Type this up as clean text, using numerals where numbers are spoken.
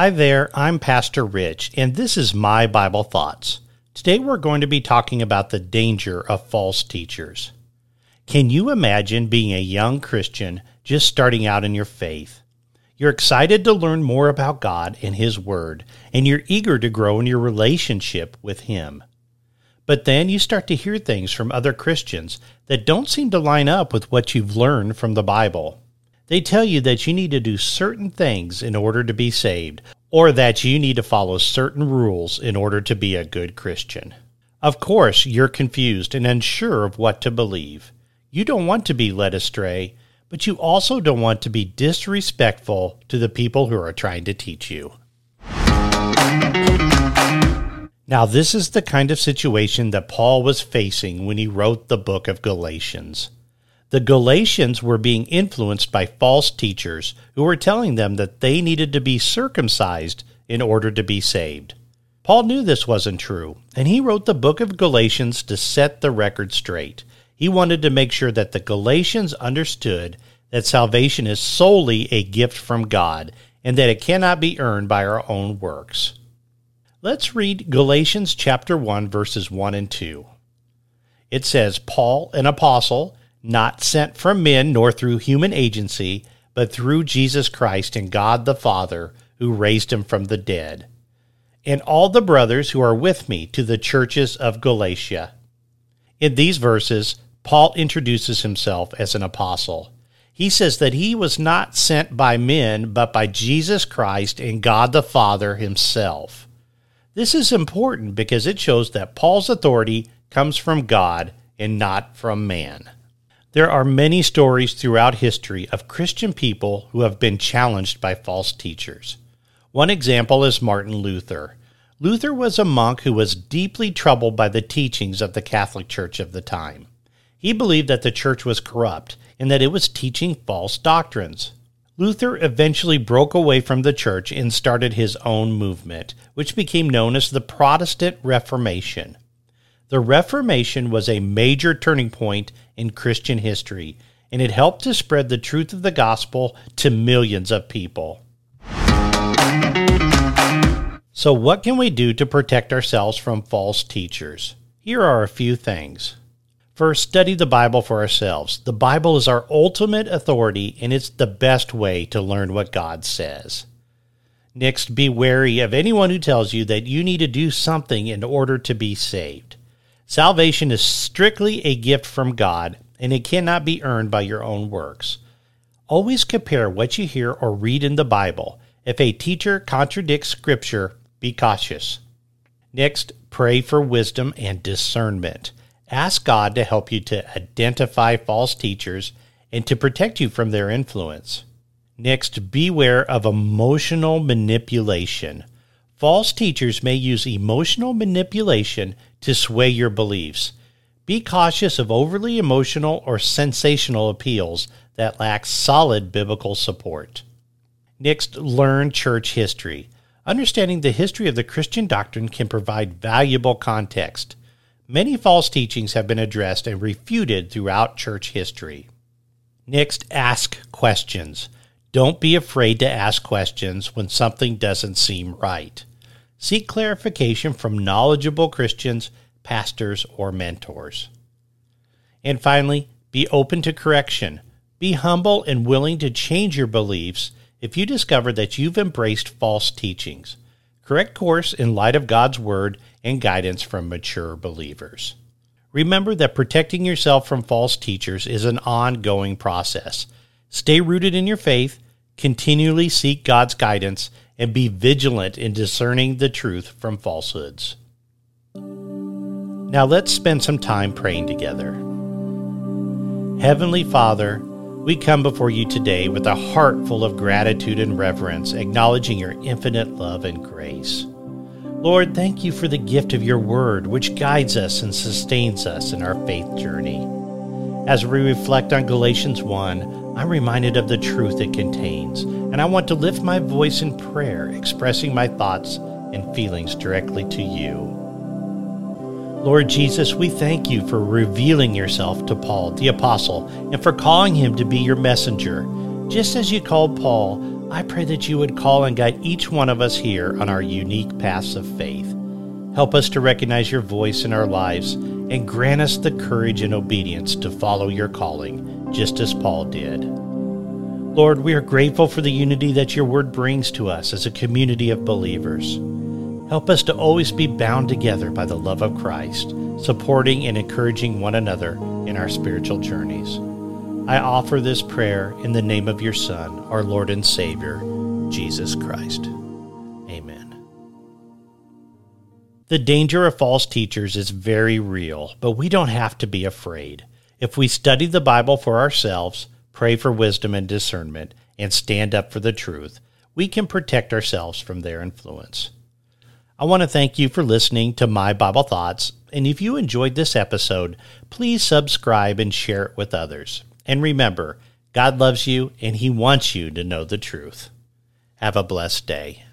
Hi there, I'm Pastor Rich, and this is My Bible Thoughts. Today we're going to be talking about the danger of false teachers. Can you imagine being a young Christian just starting out in your faith? You're excited to learn more about God and His Word, and you're eager to grow in your relationship with Him. But then you start to hear things from other Christians that don't seem to line up with what you've learned from the Bible. They tell you that you need to do certain things in order to be saved, or that you need to follow certain rules in order to be a good Christian. Of course, you're confused and unsure of what to believe. You don't want to be led astray, but you also don't want to be disrespectful to the people who are trying to teach you. Now, this is the kind of situation that Paul was facing when he wrote the book of Galatians. The Galatians were being influenced by false teachers who were telling them that they needed to be circumcised in order to be saved. Paul knew this wasn't true, and he wrote the book of Galatians to set the record straight. He wanted to make sure that the Galatians understood that salvation is solely a gift from God and that it cannot be earned by our own works. Let's read Galatians chapter 1, verses 1 and 2. It says, "Paul, an apostle, not sent from men nor through human agency, but through Jesus Christ and God the Father, who raised him from the dead. And all the brothers who are with me to the churches of Galatia." In these verses, Paul introduces himself as an apostle. He says that he was not sent by men, but by Jesus Christ and God the Father himself. This is important because it shows that Paul's authority comes from God and not from man. There are many stories throughout history of Christian people who have been challenged by false teachers. One example is Martin Luther. Luther was a monk who was deeply troubled by the teachings of the Catholic Church of the time. He believed that the church was corrupt and that it was teaching false doctrines. Luther eventually broke away from the church and started his own movement, which became known as the Protestant Reformation. The Reformation was a major turning point in Christian history, and it helped to spread the truth of the gospel to millions of people. So what can we do to protect ourselves from false teachers? Here are a few things. First, study the Bible for ourselves. The Bible is our ultimate authority, and it's the best way to learn what God says. Next, be wary of anyone who tells you that you need to do something in order to be saved. Salvation is strictly a gift from God, and it cannot be earned by your own works. Always compare what you hear or read in the Bible. If a teacher contradicts Scripture, be cautious. Next, pray for wisdom and discernment. Ask God to help you to identify false teachers and to protect you from their influence. Next, beware of emotional manipulation. False teachers may use emotional manipulation to sway your beliefs. Be cautious of overly emotional or sensational appeals that lack solid biblical support. Next, learn church history. Understanding the history of the Christian doctrine can provide valuable context. Many false teachings have been addressed and refuted throughout church history. Next, ask questions. Don't be afraid to ask questions when something doesn't seem right. Seek clarification from knowledgeable Christians, pastors, or mentors. And finally, be open to correction. Be humble and willing to change your beliefs if you discover that you've embraced false teachings. Correct course in light of God's Word and guidance from mature believers. Remember that protecting yourself from false teachers is an ongoing process. Stay rooted in your faith, continually seek God's guidance, and be vigilant in discerning the truth from falsehoods. Now let's spend some time praying together. Heavenly Father, we come before you today with a heart full of gratitude and reverence, acknowledging your infinite love and grace. Lord, thank you for the gift of your word, which guides us and sustains us in our faith journey. As we reflect on Galatians 1, I'm reminded of the truth it contains, and I want to lift my voice in prayer, expressing my thoughts and feelings directly to you. Lord Jesus, we thank you for revealing yourself to Paul, the apostle, and for calling him to be your messenger. Just as you called Paul, I pray that you would call and guide each one of us here on our unique paths of faith. Help us to recognize your voice in our lives and grant us the courage and obedience to follow your calling, just as Paul did. Lord, we are grateful for the unity that your word brings to us as a community of believers. Help us to always be bound together by the love of Christ, supporting and encouraging one another in our spiritual journeys. I offer this prayer in the name of your Son, our Lord and Savior, Jesus Christ. Amen. The danger of false teachers is very real, but we don't have to be afraid. If we study the Bible for ourselves, pray for wisdom and discernment, and stand up for the truth, we can protect ourselves from their influence. I want to thank you for listening to My Bible Thoughts, and if you enjoyed this episode, please subscribe and share it with others. And remember, God loves you, and He wants you to know the truth. Have a blessed day.